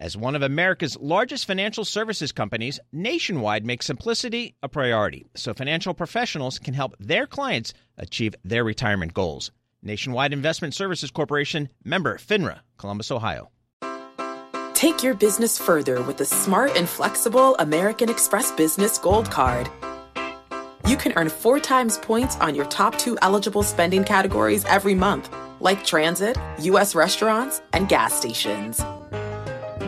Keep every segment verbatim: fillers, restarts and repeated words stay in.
As one of America's largest financial services companies, Nationwide makes simplicity a priority so financial professionals can help their clients achieve their retirement goals. Nationwide Investment Services Corporation, member FINRA, Columbus, Ohio. Take your business further with the smart and flexible American Express Business Gold Card. You can earn four times points on your top two eligible spending categories every month, like transit, U S restaurants, and gas stations.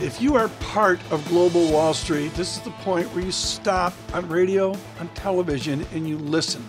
If you are part of Global Wall Street, this is the point where you stop on radio, on television, and you listen.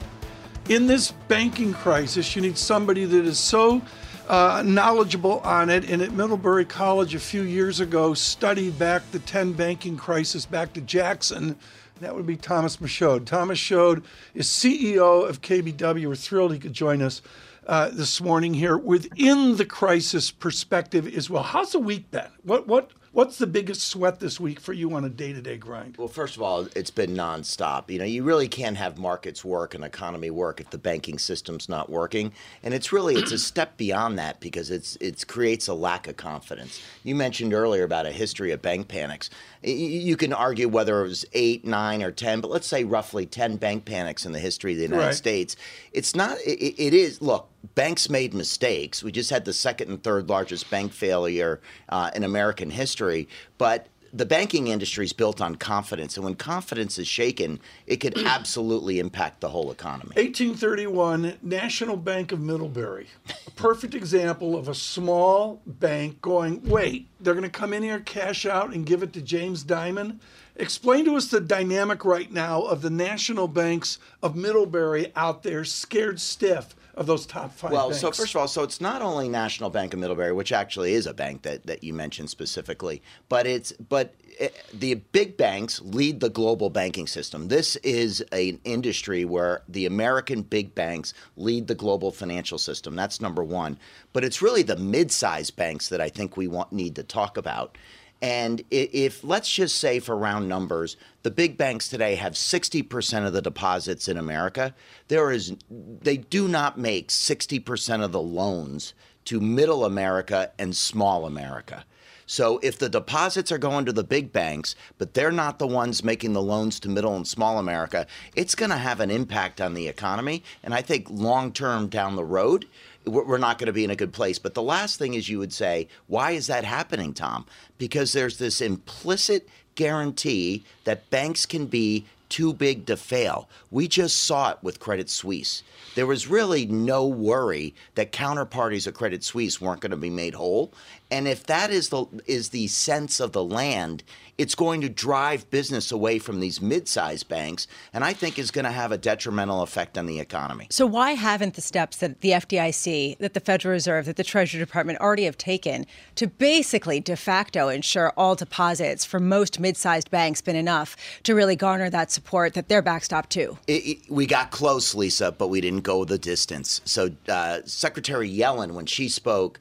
In this banking crisis, you need somebody that is so uh, knowledgeable on it. And at Middlebury College a few years ago, studied back the ten banking crisis back to Jackson. That would be Thomas Michaud. Thomas Michaud is C E O of K B W. We're thrilled he could join us Uh, this morning here. Within the crisis perspective as well, how's the week been? What what what's the biggest sweat this week for you on a day-to-day grind? Well, first of all, it's been nonstop. You know, you really can't have markets work and economy work if the banking system's not working. And it's really it's a step beyond that because it's it creates a lack of confidence. You mentioned earlier about a history of bank panics. You can argue whether it was eight, nine, or ten, but let's say roughly ten bank panics in the history of the United right. States. It's not, it, it is, look, banks made mistakes. We just had the second and third largest bank failure uh, in American history, but the banking industry is built on confidence, and when confidence is shaken, it could absolutely impact the whole economy. eighteen thirty-one, National Bank of Middlebury, a perfect example of a small bank going, wait, they're going to come in here, cash out, and give it to James Diamond? Explain to us the dynamic right now of the national banks of Middlebury out there, scared stiff of those top five well, banks. Well, so first of all, so it's not only National Bank of Middlebury, which actually is a bank that, that you mentioned specifically, but it's but it, the big banks lead the global banking system. This is an industry where the American big banks lead the global financial system. That's number one. But it's really the mid-sized banks that I think we want need to talk about. And if, let's just say for round numbers, the big banks today have sixty percent of the deposits in America. There is, they do not make sixty percent of the loans to middle America and small America. So if the deposits are going to the big banks, but they're not the ones making the loans to middle and small America, it's going to have an impact on the economy. And I think long term down the road, we're not going to be in a good place. But the last thing is you would say, why is that happening, Tom? Because there's this implicit guarantee that banks can be too big to fail. We just saw it with Credit Suisse. There was really no worry that counterparties of Credit Suisse weren't going to be made whole. And if that is the is the sense of the land, it's going to drive business away from these mid-sized banks, and I think is going to have a detrimental effect on the economy. So why haven't the steps that the F D I C, that the Federal Reserve, that the Treasury Department already have taken to basically de facto ensure all deposits for most mid-sized banks been enough to really garner that support that they're backstop to? It, it, we got close, Lisa, but we didn't go the distance. So uh, Secretary Yellen, when she spoke,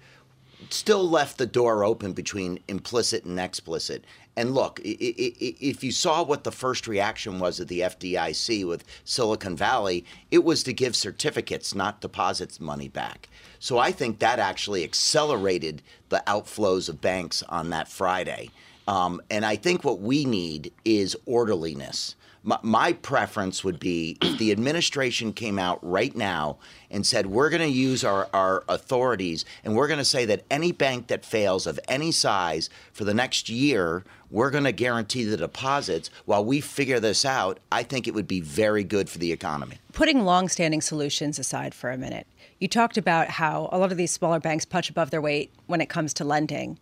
still left the door open between implicit and explicit. And look, if you saw what the first reaction was of the F D I C with Silicon Valley, it was to give certificates, not deposits money back. So I think that actually accelerated the outflows of banks on that Friday. Um, and I think what we need is orderliness. My preference would be if the administration came out right now and said, we're going to use our, our authorities and we're going to say that any bank that fails of any size for the next year, we're going to guarantee the deposits while we figure this out. I think it would be very good for the economy. Putting longstanding solutions aside for a minute, you talked about how a lot of these smaller banks punch above their weight when it comes to lending.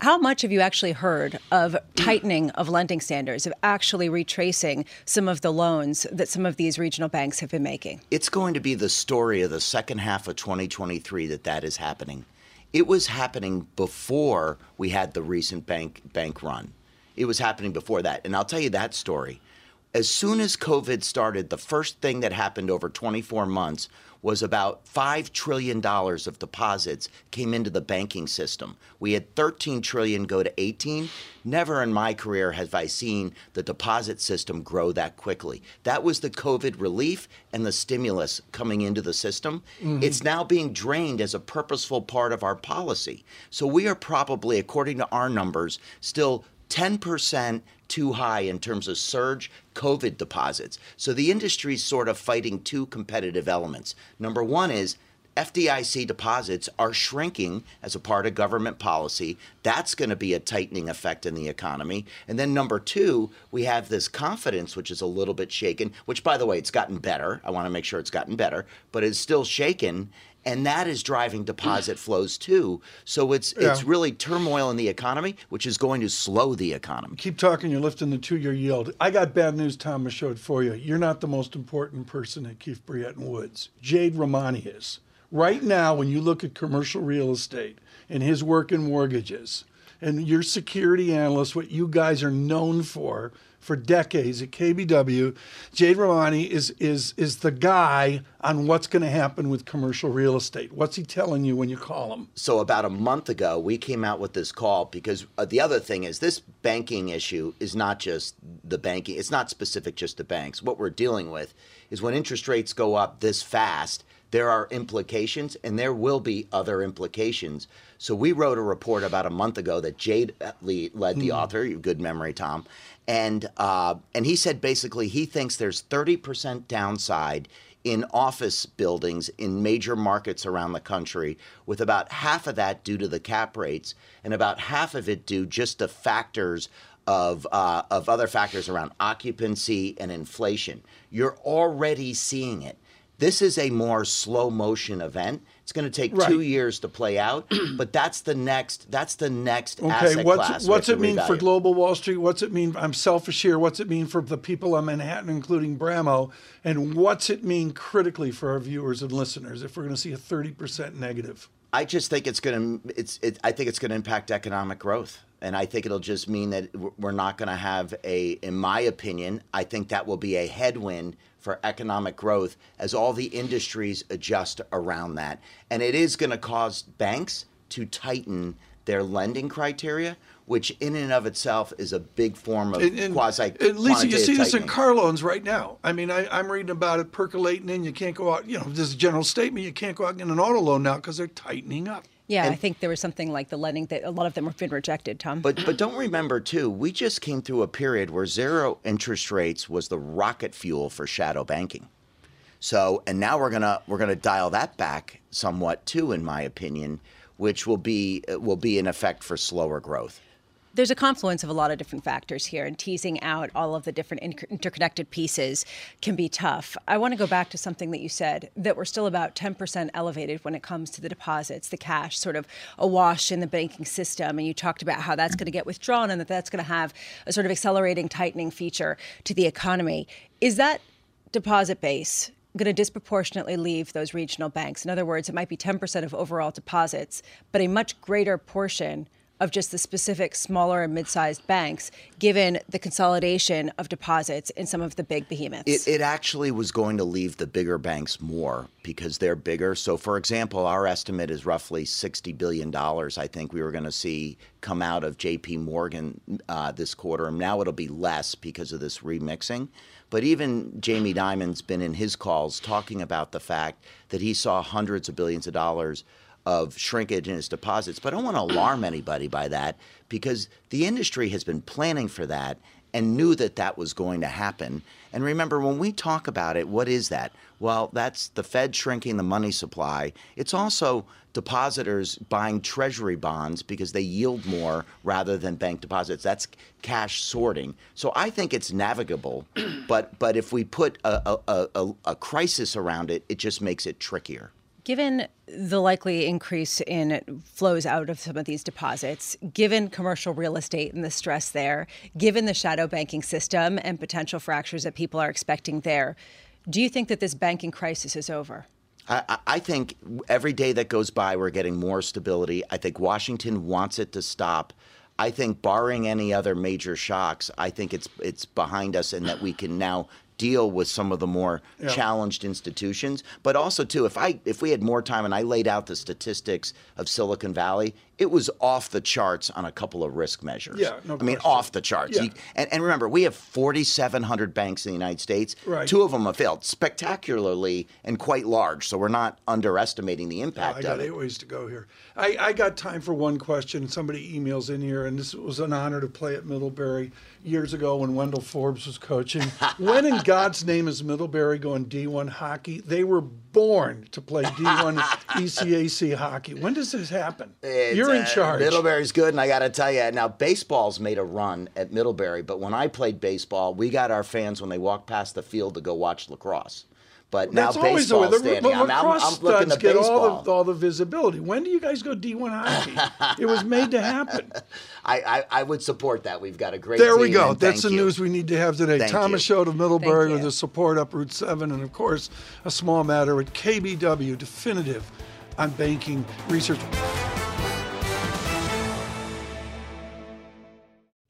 How much have you actually heard of tightening of lending standards, of actually retracing some of the loans that some of these regional banks have been making? It's going to be the story of the second half of twenty twenty-three that that is happening. It was happening before we had the recent bank bank run. It was happening before that. And I'll tell you that story. As soon as COVID started, the first thing that happened over twenty-four months was about five trillion dollars of deposits came into the banking system. We had thirteen trillion dollars go to eighteen. Never in my career have I seen the deposit system grow that quickly. That was the COVID relief and the stimulus coming into the system. Mm-hmm. It's now being drained as a purposeful part of our policy. So we are probably, according to our numbers, still ten percent too high in terms of surge COVID deposits. So the industry's sort of fighting two competitive elements. Number one is F D I C deposits are shrinking as a part of government policy. That's going to be a tightening effect in the economy. And then number two, we have this confidence, which is a little bit shaken, which, by the way, it's gotten better. I want to make sure it's gotten better, but it's still shaken. And that is driving deposit flows, too. So it's yeah. it's really turmoil in the economy, which is going to slow the economy. Keep talking. You're lifting the two-year yield. I got bad news, Thomas Michaud, for you. You're not the most important person at Keefe, Bruyette and Woods. Jade Romani is. Right now, when you look at commercial real estate and his work in mortgages and your security analyst, what you guys are known for for decades at K B W, Jade Romani is is is the guy on what's going to happen with commercial real estate. What's he telling you when you call him? So about a month ago, we came out with this call because the other thing is this banking issue is not just the banking. It's not specific just to banks. What we're dealing with is when interest rates go up this fast, there are implications, and there will be other implications. So we wrote a report about a month ago that Jade led the mm-hmm. author, you good memory, Tom, and uh, and he said basically he thinks there's thirty percent downside in office buildings in major markets around the country, with about half of that due to the cap rates and about half of it due just to factors of uh, of other factors around occupancy and inflation. You're already seeing it. This is a more slow motion event. It's going to take right. two years to play out, but that's the next. That's the next okay, asset what's, class. Okay, what's it mean revalue. for global Wall Street? What's it mean? I'm selfish here. What's it mean for the people on Manhattan, including Bramo? And what's it mean critically for our viewers and listeners if we're going to see a thirty percent negative? I just think it's going to. It's. It, I think it's going to impact economic growth. And I think it'll just mean that we're not going to have a, in my opinion, I think that will be a headwind for economic growth as all the industries adjust around that. And it is going to cause banks to tighten their lending criteria, which in and of itself is a big form of and, and, quasi and Lisa, you see tightening. This in car loans right now. I mean, I, I'm reading about it percolating in. You can't go out, you know, this is a general statement. You can't go out and get an auto loan now because they're tightening up. Yeah, and I think there was something like the lending that a lot of them have been rejected, Tom. But but don't remember, too, we just came through a period where zero interest rates was the rocket fuel for shadow banking. So and now we're going to we're going to dial that back somewhat, too, in my opinion, which will be will be in effect for slower growth. There's a confluence of a lot of different factors here, and teasing out all of the different inter- interconnected pieces can be tough. I want to go back to something that you said, that we're still about ten percent elevated when it comes to the deposits, the cash sort of awash in the banking system. And you talked about how that's going to get withdrawn and that that's going to have a sort of accelerating tightening feature to the economy. Is that deposit base going to disproportionately leave those regional banks? In other words, it might be ten percent of overall deposits, but a much greater portion of just the specific smaller and mid-sized banks, given the consolidation of deposits in some of the big behemoths? It, it actually was going to leave the bigger banks more because they're bigger. So, for example, our estimate is roughly sixty billion dollars, I think we were going to see come out of J P Morgan uh, this quarter. And now it'll be less because of this remixing. But even Jamie Dimon's been in his calls talking about the fact that he saw hundreds of billions of dollars of shrinkage in his deposits. But I don't want to alarm anybody by that, because the industry has been planning for that and knew that that was going to happen. And remember, when we talk about it, what is that? Well, that's the Fed shrinking the money supply. It's also depositors buying treasury bonds because they yield more rather than bank deposits. That's cash sorting. So I think it's navigable, but but if we put a, a, a, a crisis around it, it just makes it trickier. Given the likely increase in flows out of some of these deposits, given commercial real estate and the stress there, given the shadow banking system and potential fractures that people are expecting there, do you think that this banking crisis is over? I, I think every day that goes by, we're getting more stability. I think Washington wants it to stop. I think barring any other major shocks, I think it's it's behind us and that we can now deal with some of the more yeah. challenged institutions. But also, too, if I if we had more time and I laid out the statistics of Silicon Valley, it was off the charts on a couple of risk measures. Yeah, no I mean, question. off the charts. Yeah. You, and, and remember, we have forty-seven hundred banks in the United States. Right. Two of them have failed spectacularly and quite large, so we're not underestimating the impact yeah, I of it. I got eight ways to go here. I, I got time for one question. Somebody emails in here, and this was an honor to play at Middlebury years ago when Wendell Forbes was coaching. When in God's name is Middlebury going D one hockey? They were born to play D one E C A C hockey. When does this happen? It's You're in charge. Uh, Middlebury's good, and I got to tell you, now baseball's made a run at Middlebury, but when I played baseball, we got our fans when they walked past the field to go watch lacrosse. But now That's baseball's the, standing. The, the, I'm, I'm, I'm looking at baseball. All the, all the visibility. When do you guys go D one hockey? It was made to happen. I, I, I would support that. We've got a great there team. There we go. That's the you. news we need to have today. Thank Thomas Michaud of Middlebury with his support up Route seven. And, of course, a small matter at K B W, definitive on banking research.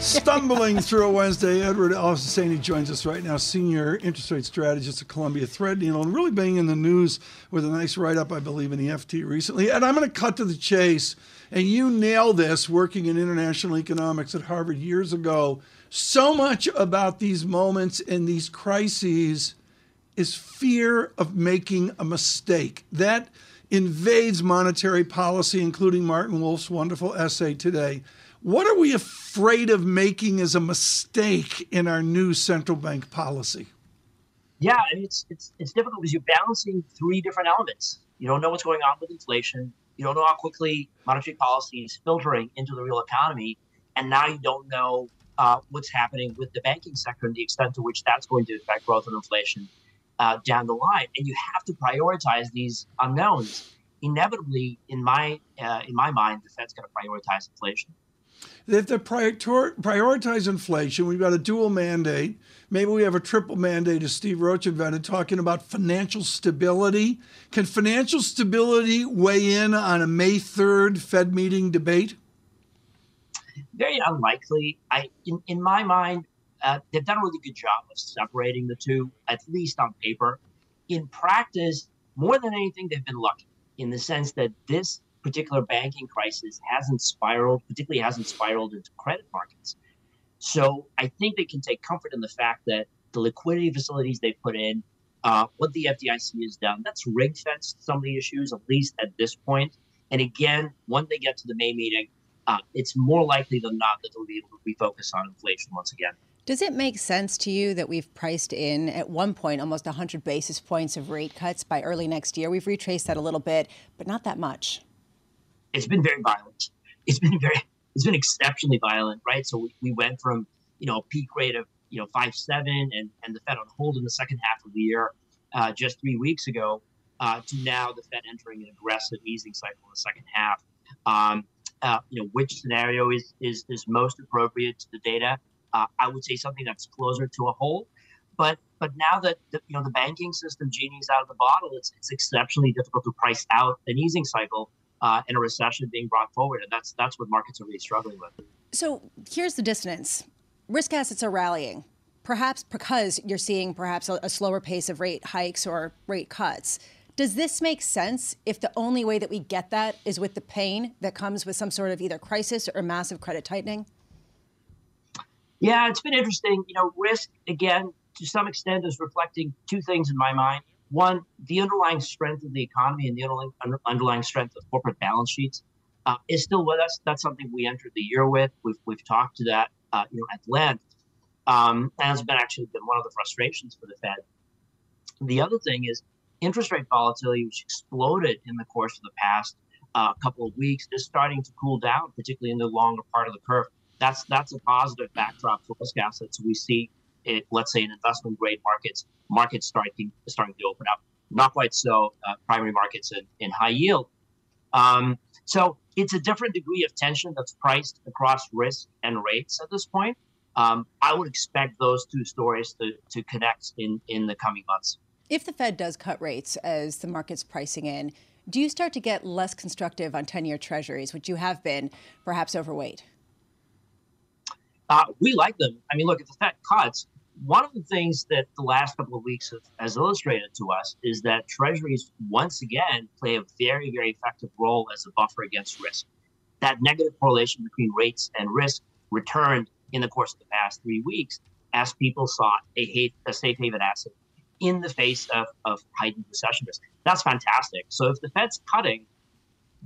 Stumbling through a Wednesday, Edward Alsassani joins us right now, senior interest rate strategist at Columbia Threadneedle, and really being in the news with a nice write-up, I believe, in the F T recently. And I'm going to cut to the chase, and you nailed this working in international economics at Harvard years ago. So much about these moments and these crises is fear of making a mistake. That invades monetary policy, including Martin Wolf's wonderful essay today. What are we afraid of making as a mistake in our new central bank policy? Yeah, and it's it's it's difficult because you're balancing three different elements. You don't know what's going on with inflation. You don't know how quickly monetary policy is filtering into the real economy, and now you don't know uh, what's happening with the banking sector and the extent to which that's going to affect growth and inflation uh, down the line. And you have to prioritize these unknowns. Inevitably, in my uh, in my mind, the Fed's going to prioritize inflation. They have to prioritize inflation. We've got a dual mandate. Maybe we have a triple mandate, as Steve Roach invented, talking about financial stability. Can financial stability weigh in on a May third Fed meeting debate? Very unlikely. I, in, in my mind, uh, they've done a really good job of separating the two, at least on paper. In practice, more than anything, they've been lucky in the sense that this particular banking crisis hasn't spiraled, particularly hasn't spiraled into credit markets. So I think they can take comfort in the fact that the liquidity facilities they put in, uh, what the F D I C has done, that's ring-fenced some of the issues, at least at this point. And again, when they get to the May meeting, uh, it's more likely than not that they'll be able to refocus on inflation once again. Does it make sense to you that we've priced in, at one point, almost one hundred basis points of rate cuts by early next year? We've retraced that a little bit, but not that much. It's been very violent. It's been very, it's been exceptionally violent, right? So we, we went from, you know, a peak rate of, you know, five seven and, and the Fed on hold in the second half of the year uh, just three weeks ago uh, to now the Fed entering an aggressive easing cycle in the second half. Um, uh, you know, which scenario is, is, is most appropriate to the data? Uh, I would say something that's closer to a hold, but but now that the, you know, the banking system genie's out of the bottle, it's it's exceptionally difficult to price out an easing cycle uh, and a recession being brought forward, and that's that's what markets are really struggling with. So here's the dissonance: risk assets are rallying, perhaps because you're seeing perhaps a, a slower pace of rate hikes or rate cuts. Does this make sense if the only way that we get that is with the pain that comes with some sort of either crisis or massive credit tightening? Yeah, it's been interesting. You know, risk, again, to some extent is reflecting two things in my mind. One, the underlying strength of the economy and the underlying, under, underlying strength of corporate balance sheets uh, is still with us. That's something we entered the year with. We've, we've talked to that uh, you know, at length. Um, and it's been actually been one of the frustrations for the Fed. The other thing is interest rate volatility, which exploded in the course of the past uh, couple of weeks, is starting to cool down, particularly in the longer part of the curve. That's that's a positive backdrop for risk assets. We see it, let's say, in investment grade markets, markets starting starting to open up. Not quite so uh, primary markets and in, in high yield. Um, so it's a different degree of tension that's priced across risk and rates at this point. Um, I would expect those two stories to, to connect in, in the coming months. If the Fed does cut rates as the market's pricing in, do you start to get less constructive on ten-year treasuries, which you have been perhaps overweight? Uh, we like them. I mean, look, if the Fed cuts, one of the things that the last couple of weeks have, has illustrated to us is that treasuries, once again, play a very, very effective role as a buffer against risk. That negative correlation between rates and risk returned in the course of the past three weeks as people sought a, a safe haven asset in the face of, of heightened recession risk. That's fantastic. So if the Fed's cutting,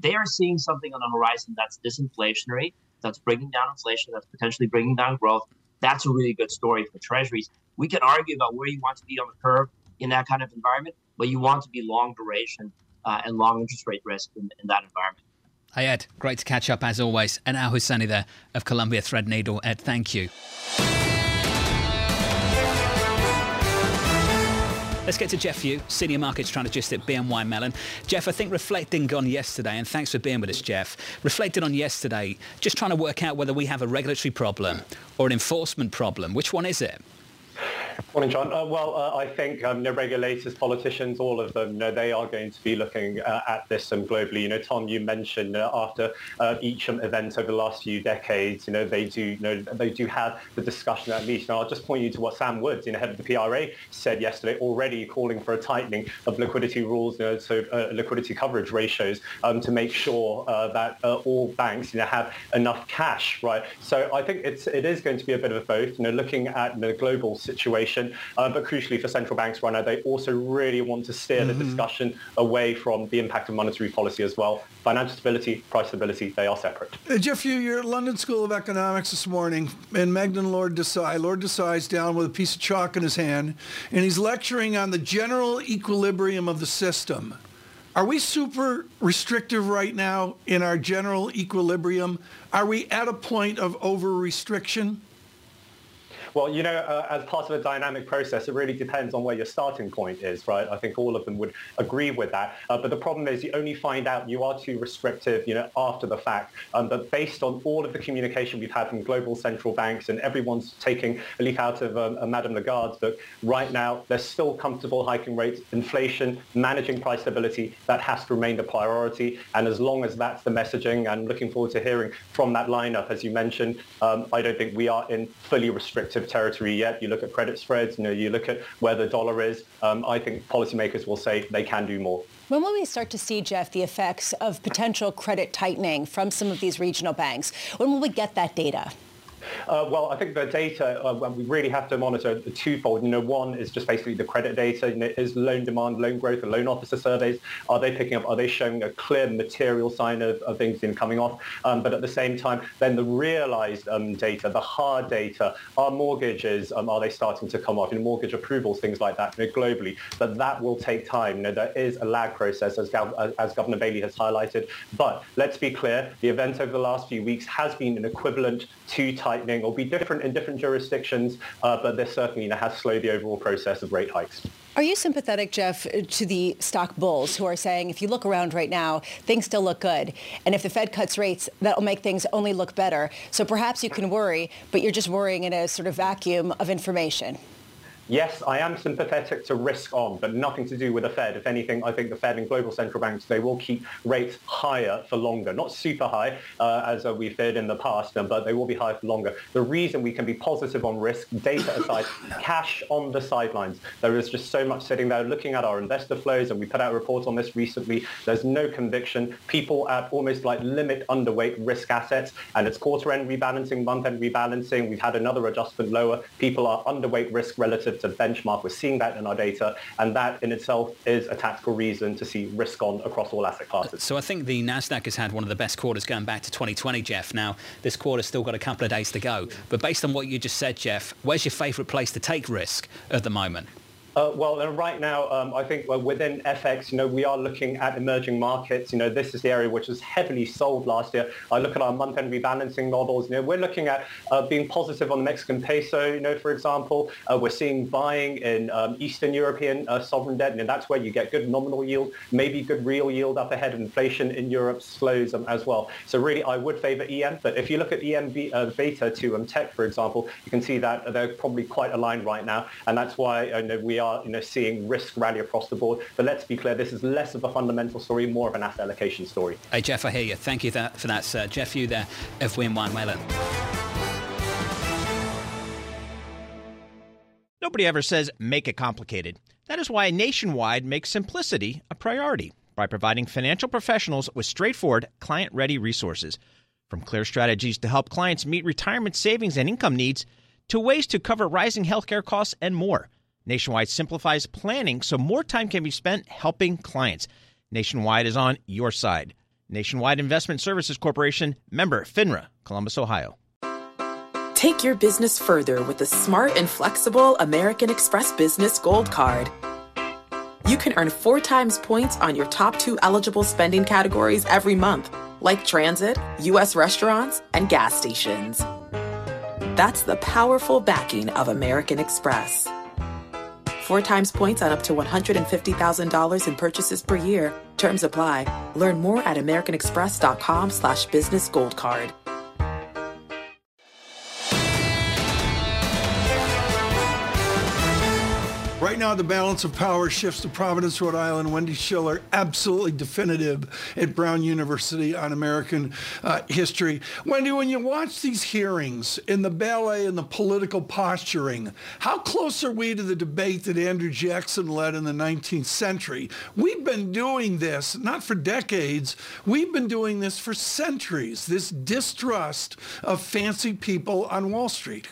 they are seeing something on the horizon that's disinflationary, that's bringing down inflation, that's potentially bringing down growth. That's a really good story for treasuries. We can argue about where you want to be on the curve in that kind of environment, but you want to be long duration uh, and long interest rate risk in, in that environment. Hey Ed, great to catch up as always. And Al Husseini there of Columbia Threadneedle. Ed, thank you. Let's get to Jeff Yu, senior market strategist at B N Y Mellon. Jeff, I think reflecting on yesterday, and thanks for being with us, Jeff, reflecting on yesterday, just trying to work out whether we have a regulatory problem or an enforcement problem. Which one is it? Morning, John. Uh, well, uh, I think um, the regulators, politicians, all of them, you know, they are going to be looking uh, at this um, globally. You know, Tom, you mentioned uh, after uh, each um, event over the last few decades, you know, they do, you know, they do have the discussion at least. Now, I'll just point you to what Sam Woods, you know, head of the P R A, said yesterday, already calling for a tightening of liquidity rules, you know, so uh, liquidity coverage ratios, um, to make sure uh, that uh, all banks, you know, have enough cash, right? So I think it's it is going to be a bit of a both. You know, looking at the global situation. Uh, but crucially for central banks right now, they also really want to steer mm-hmm. the discussion away from the impact of monetary policy as well. Financial stability, price stability, they are separate. Uh, Jeff Yu, you're at London School of Economics this morning, and Magnan Lord Desai. Lord Desai's down with a piece of chalk in his hand, and he's lecturing on the general equilibrium of the system. Are we super restrictive right now in our general equilibrium? Are we at a point of over-restriction? Well, you know, uh, as part of a dynamic process, it really depends on where your starting point is, right? I think all of them would agree with that. Uh, but the problem is you only find out you are too restrictive, you know, after the fact. Um, but based on all of the communication we've had from global central banks, and everyone's taking a leaf out of um, uh, Madame Lagarde's book, right now they're still comfortable hiking rates, inflation, managing price stability. That has to remain the priority. And as long as that's the messaging, and looking forward to hearing from that lineup, as you mentioned, um, I don't think we are in fully restrictive territory yet. You look at credit spreads, you know, you look at where the dollar is. Um, I think policymakers will say they can do more. When will we start to see, Jeff, the effects of potential credit tightening from some of these regional banks? When will we get that data? Uh, well, I think the data, uh, we really have to monitor twofold. You know, one is just basically the credit data. You know, is loan demand, loan growth, and loan officer surveys, are they picking up? Are they showing a clear material sign of, of things in coming off? Um, but at the same time, then the realized um, data, the hard data, are mortgages, um, are they starting to come off? You know, mortgage approvals, things like that, you know, globally. But that will take time. You know, there is a lag process, as, Gov- as Governor Bailey has highlighted. But let's be clear, the event over the last few weeks has been an equivalent to time. Tightening will be different in different jurisdictions, uh, but this certainly, you know, has slowed the overall process of rate hikes. Are you sympathetic, Jeff, to the stock bulls who are saying, if you look around right now, things still look good, and if the Fed cuts rates, that'll make things only look better? So perhaps you can worry, but you're just worrying in a sort of vacuum of information. yes, I am sympathetic to risk on, but nothing to do with the Fed. If anything, I think the Fed and global central banks, they will keep rates higher for longer. Not super high, uh, as uh, we've heard in the past, but they will be higher for longer. The reason we can be positive on risk, data aside, cash on the sidelines. There is just so much sitting there. Looking at our investor flows, and we put out a report on this recently, there's no conviction. People at almost like limit underweight risk assets, and it's quarter-end rebalancing, month-end rebalancing. We've had another adjustment lower. People are underweight risk relative to benchmark. We're seeing that in our data, and that in itself is a tactical reason to see risk on across all asset classes. So I think the NASDAQ has had one of the best quarters going back to twenty twenty, Jeff. Now, this quarter's still got a couple of days to go, but based on what you just said, Jeff, where's your favourite place to take risk at the moment? Uh, well, uh, right now, um, I think uh, within F X, you know, we are looking at emerging markets. You know, this is the area which was heavily sold last year. I look at our month-end rebalancing models. You know, we're looking at uh, being positive on the Mexican peso. You know, for example, uh, we're seeing buying in um, Eastern European uh, sovereign debt, and that's where you get good nominal yield, maybe good real yield up ahead. Inflation in Europe slows um, as well. So really, I would favour E M. But if you look at E M uh, beta to um, tech, for example, you can see that they're probably quite aligned right now, and that's why uh, you know, we are. You know, seeing risk rally across the board. But let's be clear, this is less of a fundamental story, more of an asset allocation story. Hey, Jeff, I hear you. Thank you that, for that, sir. Jeff Yu there of Wynn Wine Mellon. Nobody ever says, make it complicated. That is why Nationwide makes simplicity a priority by providing financial professionals with straightforward, client-ready resources. From clear strategies to help clients meet retirement savings and income needs, to ways to cover rising healthcare costs and more. Nationwide simplifies planning so more time can be spent helping clients. Nationwide is on your side. Nationwide Investment Services Corporation, member FINRA, Columbus, Ohio. Take your business further with the smart and flexible American Express Business Gold Card. You can earn four times points on your top two eligible spending categories every month, like transit, U S restaurants, and gas stations. That's the powerful backing of American Express. Four times points on up to one hundred fifty thousand dollars in purchases per year. Terms apply. Learn more at americanexpress.com slash business gold card. Right now, the balance of power shifts to Providence, Rhode Island. Wendy Schiller, absolutely definitive at Brown University on American uh, history. Wendy, when you watch these hearings and the ballet and the political posturing, how close are we to the debate that Andrew Jackson led in the nineteenth century? We've been doing this, not for decades, we've been doing this for centuries, this distrust of fancy people on Wall Street.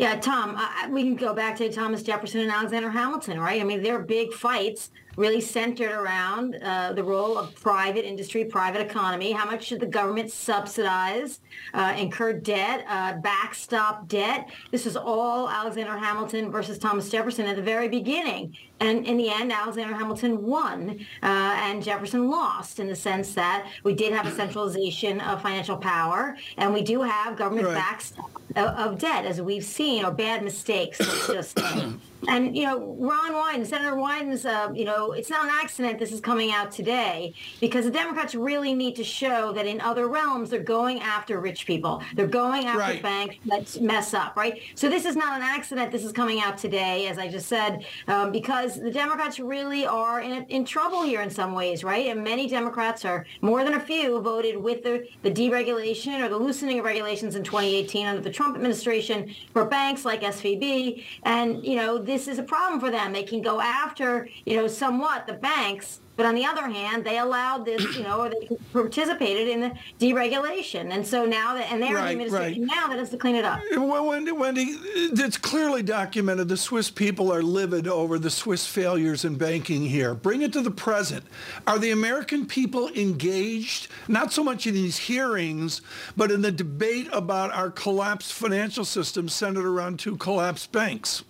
Yeah, Tom, uh, we can go back to Thomas Jefferson and Alexander Hamilton, right? I mean, their big fights really centered around uh, the role of private industry, private economy. How much should the government subsidize, uh, incur debt, uh, backstop debt? This was all Alexander Hamilton versus Thomas Jefferson at the very beginning. And in the end, Alexander Hamilton won uh, and Jefferson lost in the sense that we did have a centralization of financial power, and we do have government right. backstop of debt, as we've seen, or bad mistakes. Let's just say. And, you know, Ron Wyden, Senator Wyden's, uh, you know, it's not an accident this is coming out today, because the Democrats really need to show that in other realms they're going after rich people. They're going after right. banks that mess up, right? So this is not an accident this is coming out today, as I just said, um, because the Democrats really are in, in trouble here in some ways, right? And many Democrats are, more than a few, voted with the, the deregulation or the loosening of regulations in twenty eighteen under the Trump administration for banks like S V B. And, you know, this is a problem for them. They can go after, you know, somewhat the banks, but on the other hand, they allowed this, you know, or they participated in the deregulation. And so now that, and they're right, in the administration right. now that has to clean it up. Well, Wendy, Wendy, it's clearly documented the Swiss people are livid over the Swiss failures in banking here. Bring it to the present. Are the American people engaged, not so much in these hearings, but in the debate about our collapsed financial system centered around two collapsed banks?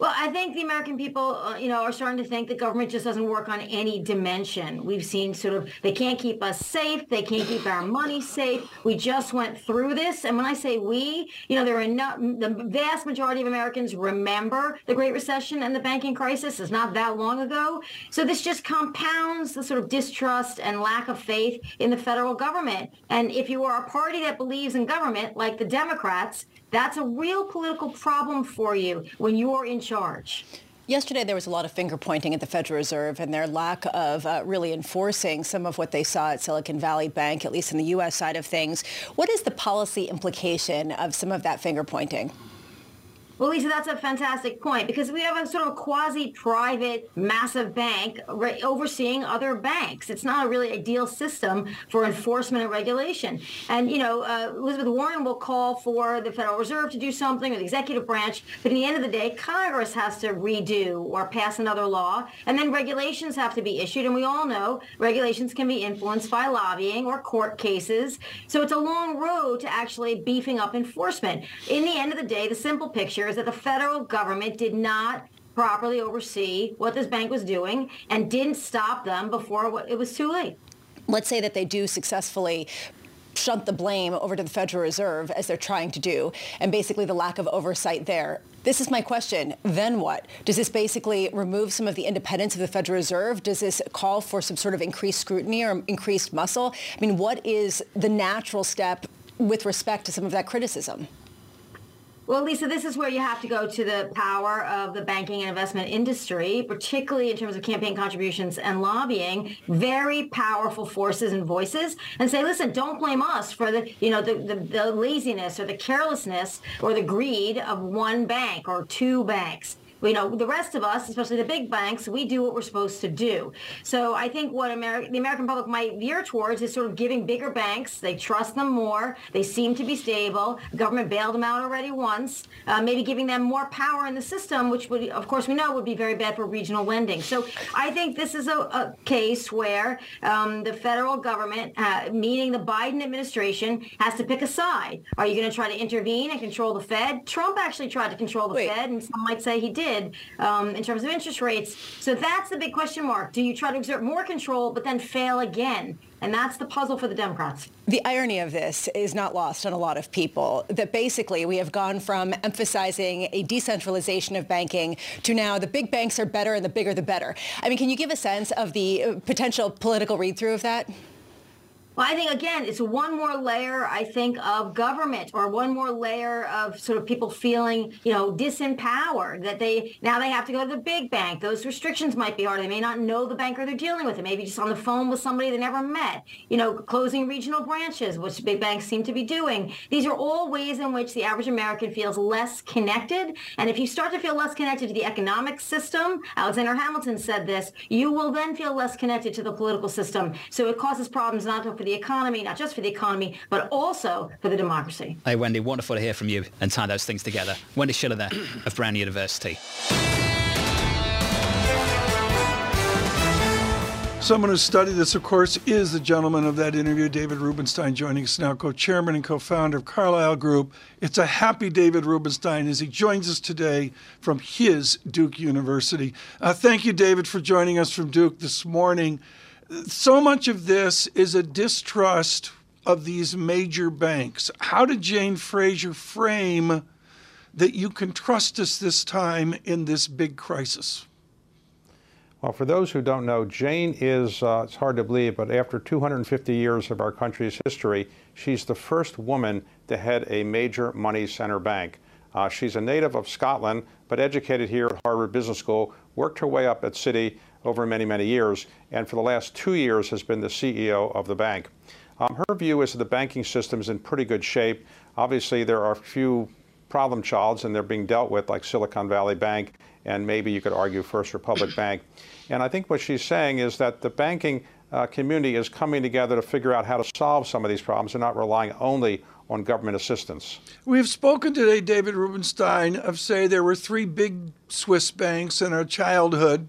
Well, I think the American people, uh, you know, are starting to think the government just doesn't work on any dimension. We've seen sort of, they can't keep us safe. They can't keep our money safe. We just went through this. And when I say we, you know, there are enough, the vast majority of Americans remember the Great Recession and the banking crisis. It's not that long ago. So this just compounds the sort of distrust and lack of faith in the federal government. And if you are a party that believes in government, like the Democrats, that's a real political problem for you when you're in charge. Yesterday, there was a lot of finger-pointing at the Federal Reserve and their lack of uh, really enforcing some of what they saw at Silicon Valley Bank, at least in the U S side of things. What is the policy implication of some of that finger-pointing? Well, Lisa, that's a fantastic point, because we have a sort of quasi-private, massive bank overseeing other banks. It's not a really ideal system for enforcement and regulation. And, you know, uh, Elizabeth Warren will call for the Federal Reserve to do something, or the executive branch, but at the end of the day, Congress has to redo or pass another law, and then regulations have to be issued. And we all know regulations can be influenced by lobbying or court cases. So it's a long road to actually beefing up enforcement. In the end of the day, the simple picture is that the federal government did not properly oversee what this bank was doing and didn't stop them before it was too late. Let's say that they do successfully shunt the blame over to the Federal Reserve, as they're trying to do, and basically the lack of oversight there. This is my question. Then what? Does this basically remove some of the independence of the Federal Reserve? Does this call for some sort of increased scrutiny or increased muscle? I mean, what is the natural step with respect to some of that criticism? Well, Lisa, this is where you have to go to the power of the banking and investment industry, particularly in terms of campaign contributions and lobbying, very powerful forces and voices, and say, listen, don't blame us for the, you know, the, the, the laziness or the carelessness or the greed of one bank or two banks. You know, the rest of us, especially the big banks, we do what we're supposed to do. So I think what Ameri- the American public might veer towards is sort of giving bigger banks. They trust them more. They seem to be stable. The government bailed them out already once. Uh, maybe giving them more power in the system, which would, of course, we know would be very bad for regional lending. So I think this is a, a case where um, the federal government, uh, meaning the Biden administration, has to pick a side. Are you going to try to intervene and control the Fed? Trump actually tried to control the Wait. Fed, and some might say he did. Um, in terms of interest rates. So that's the big question mark. Do you try to exert more control but then fail again? And that's the puzzle for the Democrats. The irony of this is not lost on a lot of people, that basically we have gone from emphasizing a decentralization of banking to now the big banks are better and the bigger the better. I mean, can you give a sense of the potential political read-through of that? Well, I think, again, it's one more layer, I think, of government, or one more layer of sort of people feeling, you know, disempowered, that they now they have to go to the big bank. Those restrictions might be hard. They may not know the banker they're dealing with. They may be just on the phone with somebody they never met. You know, closing regional branches, which big banks seem to be doing. These are all ways in which the average American feels less connected. And if you start to feel less connected to the economic system, Alexander Hamilton said this, you will then feel less connected to the political system. So it causes problems not to for the economy, not just for the economy, but also for the democracy. Hey, Wendy, wonderful to hear from you and tie those things together. Wendy Schiller there of Brown University. Someone who studied this, of course, is the gentleman of that interview, David Rubenstein, joining us now, co-chairman and co-founder of Carlyle Group. It's a happy David Rubenstein as he joins us today from his Duke University. Uh, thank you, David, for joining us from Duke this morning. So much of this is a distrust of these major banks. How did Jane Fraser frame that you can trust us this time in this big crisis? Well, for those who don't know, Jane is, uh, it's hard to believe, but after two hundred fifty years of our country's history, she's the first woman to head a major money center bank. Uh, she's a native of Scotland, but educated here at Harvard Business School, worked her way up at Citi over many, many years, and for the last two years has been the C E O of the bank. Um, her view is that the banking system is in pretty good shape. Obviously, there are a few problem childs, and they're being dealt with, like Silicon Valley Bank, and maybe you could argue First Republic Bank. And I think what she's saying is that the banking uh, community is coming together to figure out how to solve some of these problems and not relying only on government assistance. We've spoken today, David Rubenstein, of say there were three big Swiss banks in our childhood.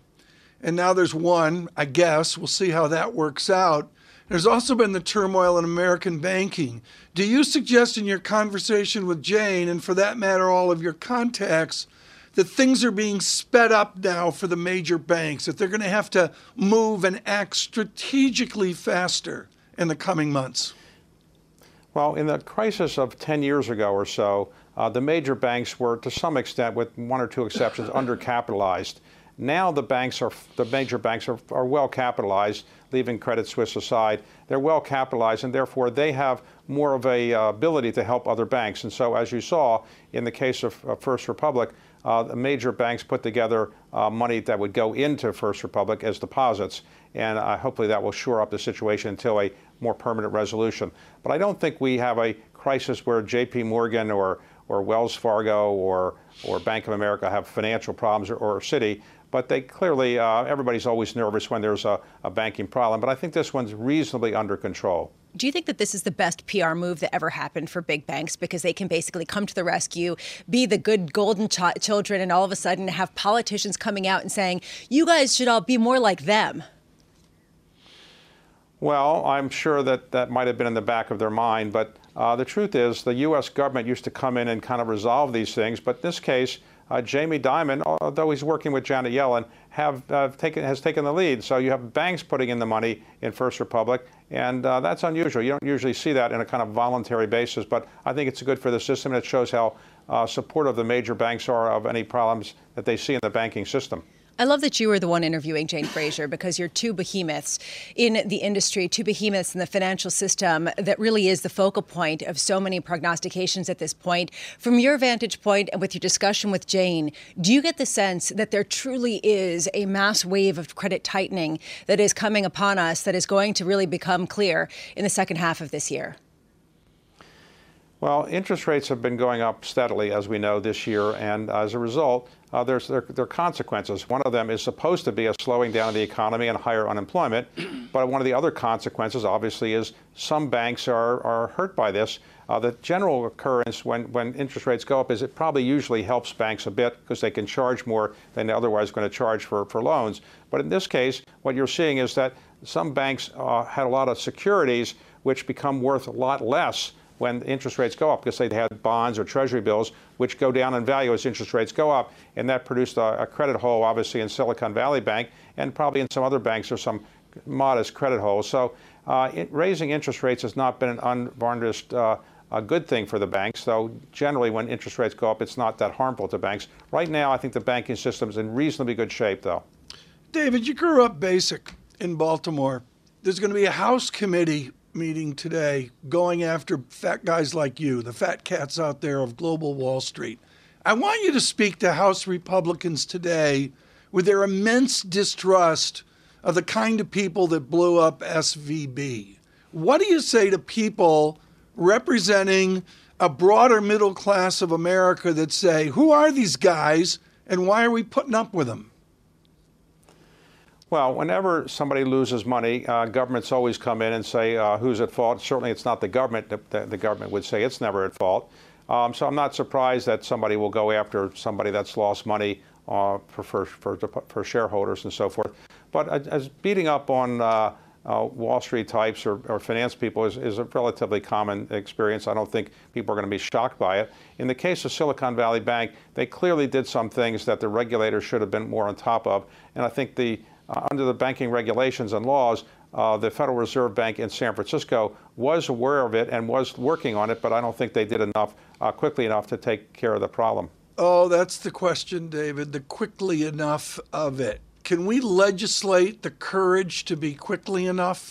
And now there's one, I guess. We'll see how that works out. There's also been the turmoil in American banking. Do you suggest in your conversation with Jane, and for that matter, all of your contacts, that things are being sped up now for the major banks, that they're going to have to move and act strategically faster in the coming months? Well, in the crisis of ten years ago or so, uh, the major banks were, to some extent, with one or two exceptions, undercapitalized. Now the banks are, the major banks are, are well capitalized, leaving Credit Suisse aside. They're well capitalized, and therefore they have more of a uh, ability to help other banks. And so, as you saw in the case of uh, First Republic, uh, the major banks put together uh, money that would go into First Republic as deposits, and uh, hopefully that will shore up the situation until a more permanent resolution. But I don't think we have a crisis where J P Morgan or or Wells Fargo or or Bank of America have financial problems, or, or Citi. But they clearly, uh, everybody's always nervous when there's a, a banking problem. But I think this one's reasonably under control. Do you think that this is the best P R move that ever happened for big banks, because they can basically come to the rescue, be the good golden ch children, and all of a sudden have politicians coming out and saying, you guys should all be more like them? Well, I'm sure that that might have been in the back of their mind. But uh, the truth is the U S government used to come in and kind of resolve these things. But in this case, Uh, Jamie Dimon, although he's working with Janet Yellen, have, uh, taken, has taken the lead. So you have banks putting in the money in First Republic, and uh, that's unusual. You don't usually see that in a kind of voluntary basis, but I think it's good for the system, and it shows how uh, supportive the major banks are of any problems that they see in the banking system. I love that you were the one interviewing Jane Fraser, because you're two behemoths in the industry, two behemoths in the financial system that really is the focal point of so many prognostications at this point. From your vantage point and with your discussion with Jane, do you get the sense that there truly is a mass wave of credit tightening that is coming upon us that is going to really become clear in the second half of this year? Well, interest rates have been going up steadily, as we know, this year, and as a result, uh, there's there, there are consequences. One of them is supposed to be a slowing down of the economy and higher unemployment, but one of the other consequences, obviously, is some banks are, are hurt by this. Uh, the general occurrence when, when interest rates go up is it probably usually helps banks a bit, because they can charge more than they're otherwise going to charge for, for loans. But in this case, what you're seeing is that some banks uh, had a lot of securities which become worth a lot less when interest rates go up, because they had bonds or treasury bills, which go down in value as interest rates go up. And that produced a, a credit hole, obviously, in Silicon Valley Bank, and probably in some other banks there's some modest credit holes. So uh, it, raising interest rates has not been an unvarnished uh, a good thing for the banks, though generally when interest rates go up, it's not that harmful to banks. Right now, I think the banking system is in reasonably good shape, though. David, you grew up basic in Baltimore. There's going to be a House committee meeting today going after fat guys like you, the fat cats out there of global Wall Street. I want you to speak to House Republicans today with their immense distrust of the kind of people that blew up S V B. What do you say to people representing a broader middle class of America that say, who are these guys and why are we putting up with them? Well, whenever somebody loses money, uh, governments always come in and say, uh, who's at fault? Certainly it's not the government. The, the government would say it's never at fault. Um, so I'm not surprised that somebody will go after somebody that's lost money uh, for, for, for, for shareholders and so forth. But uh, as beating up on uh, uh, Wall Street types or, or finance people is, is a relatively common experience. I don't think people are going to be shocked by it. In the case of Silicon Valley Bank, they clearly did some things that the regulators should have been more on top of. And I think the Uh, under the banking regulations and laws, uh, the Federal Reserve Bank in San Francisco was aware of it and was working on it, but I don't think they did enough uh, quickly enough to take care of the problem. Oh, that's the question, David, the quickly enough of it. Can we legislate the courage to be quickly enough?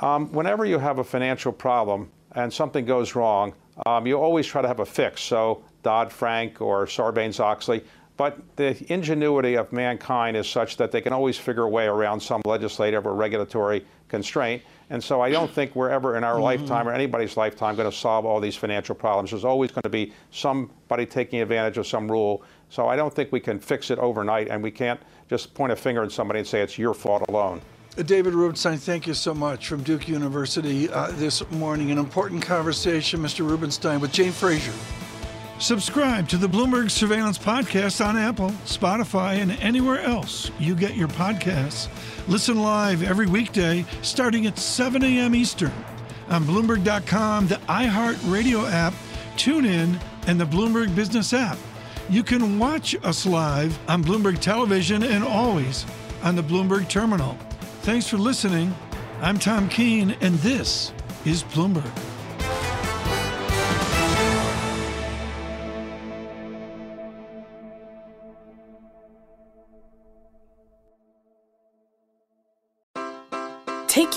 Um, whenever you have a financial problem and something goes wrong, um, you always try to have a fix. So Dodd-Frank or Sarbanes-Oxley. But the ingenuity of mankind is such that they can always figure a way around some legislative or regulatory constraint. And so I don't think we're ever in our mm-hmm. lifetime or anybody's lifetime going to solve all these financial problems. There's always going to be somebody taking advantage of some rule. So I don't think we can fix it overnight, and we can't just point a finger at somebody and say it's your fault alone. David Rubenstein, thank you so much from Duke University uh, this morning. An important conversation, Mister Rubenstein, with Jane Fraser. Subscribe to the Bloomberg Surveillance Podcast on Apple, Spotify, and anywhere else you get your podcasts. Listen live every weekday starting at seven a m Eastern on Bloomberg dot com, the iHeartRadio app, TuneIn, and the Bloomberg Business app. You can watch us live on Bloomberg Television and always on the Bloomberg Terminal. Thanks for listening. I'm Tom Keene, and this is Bloomberg. Take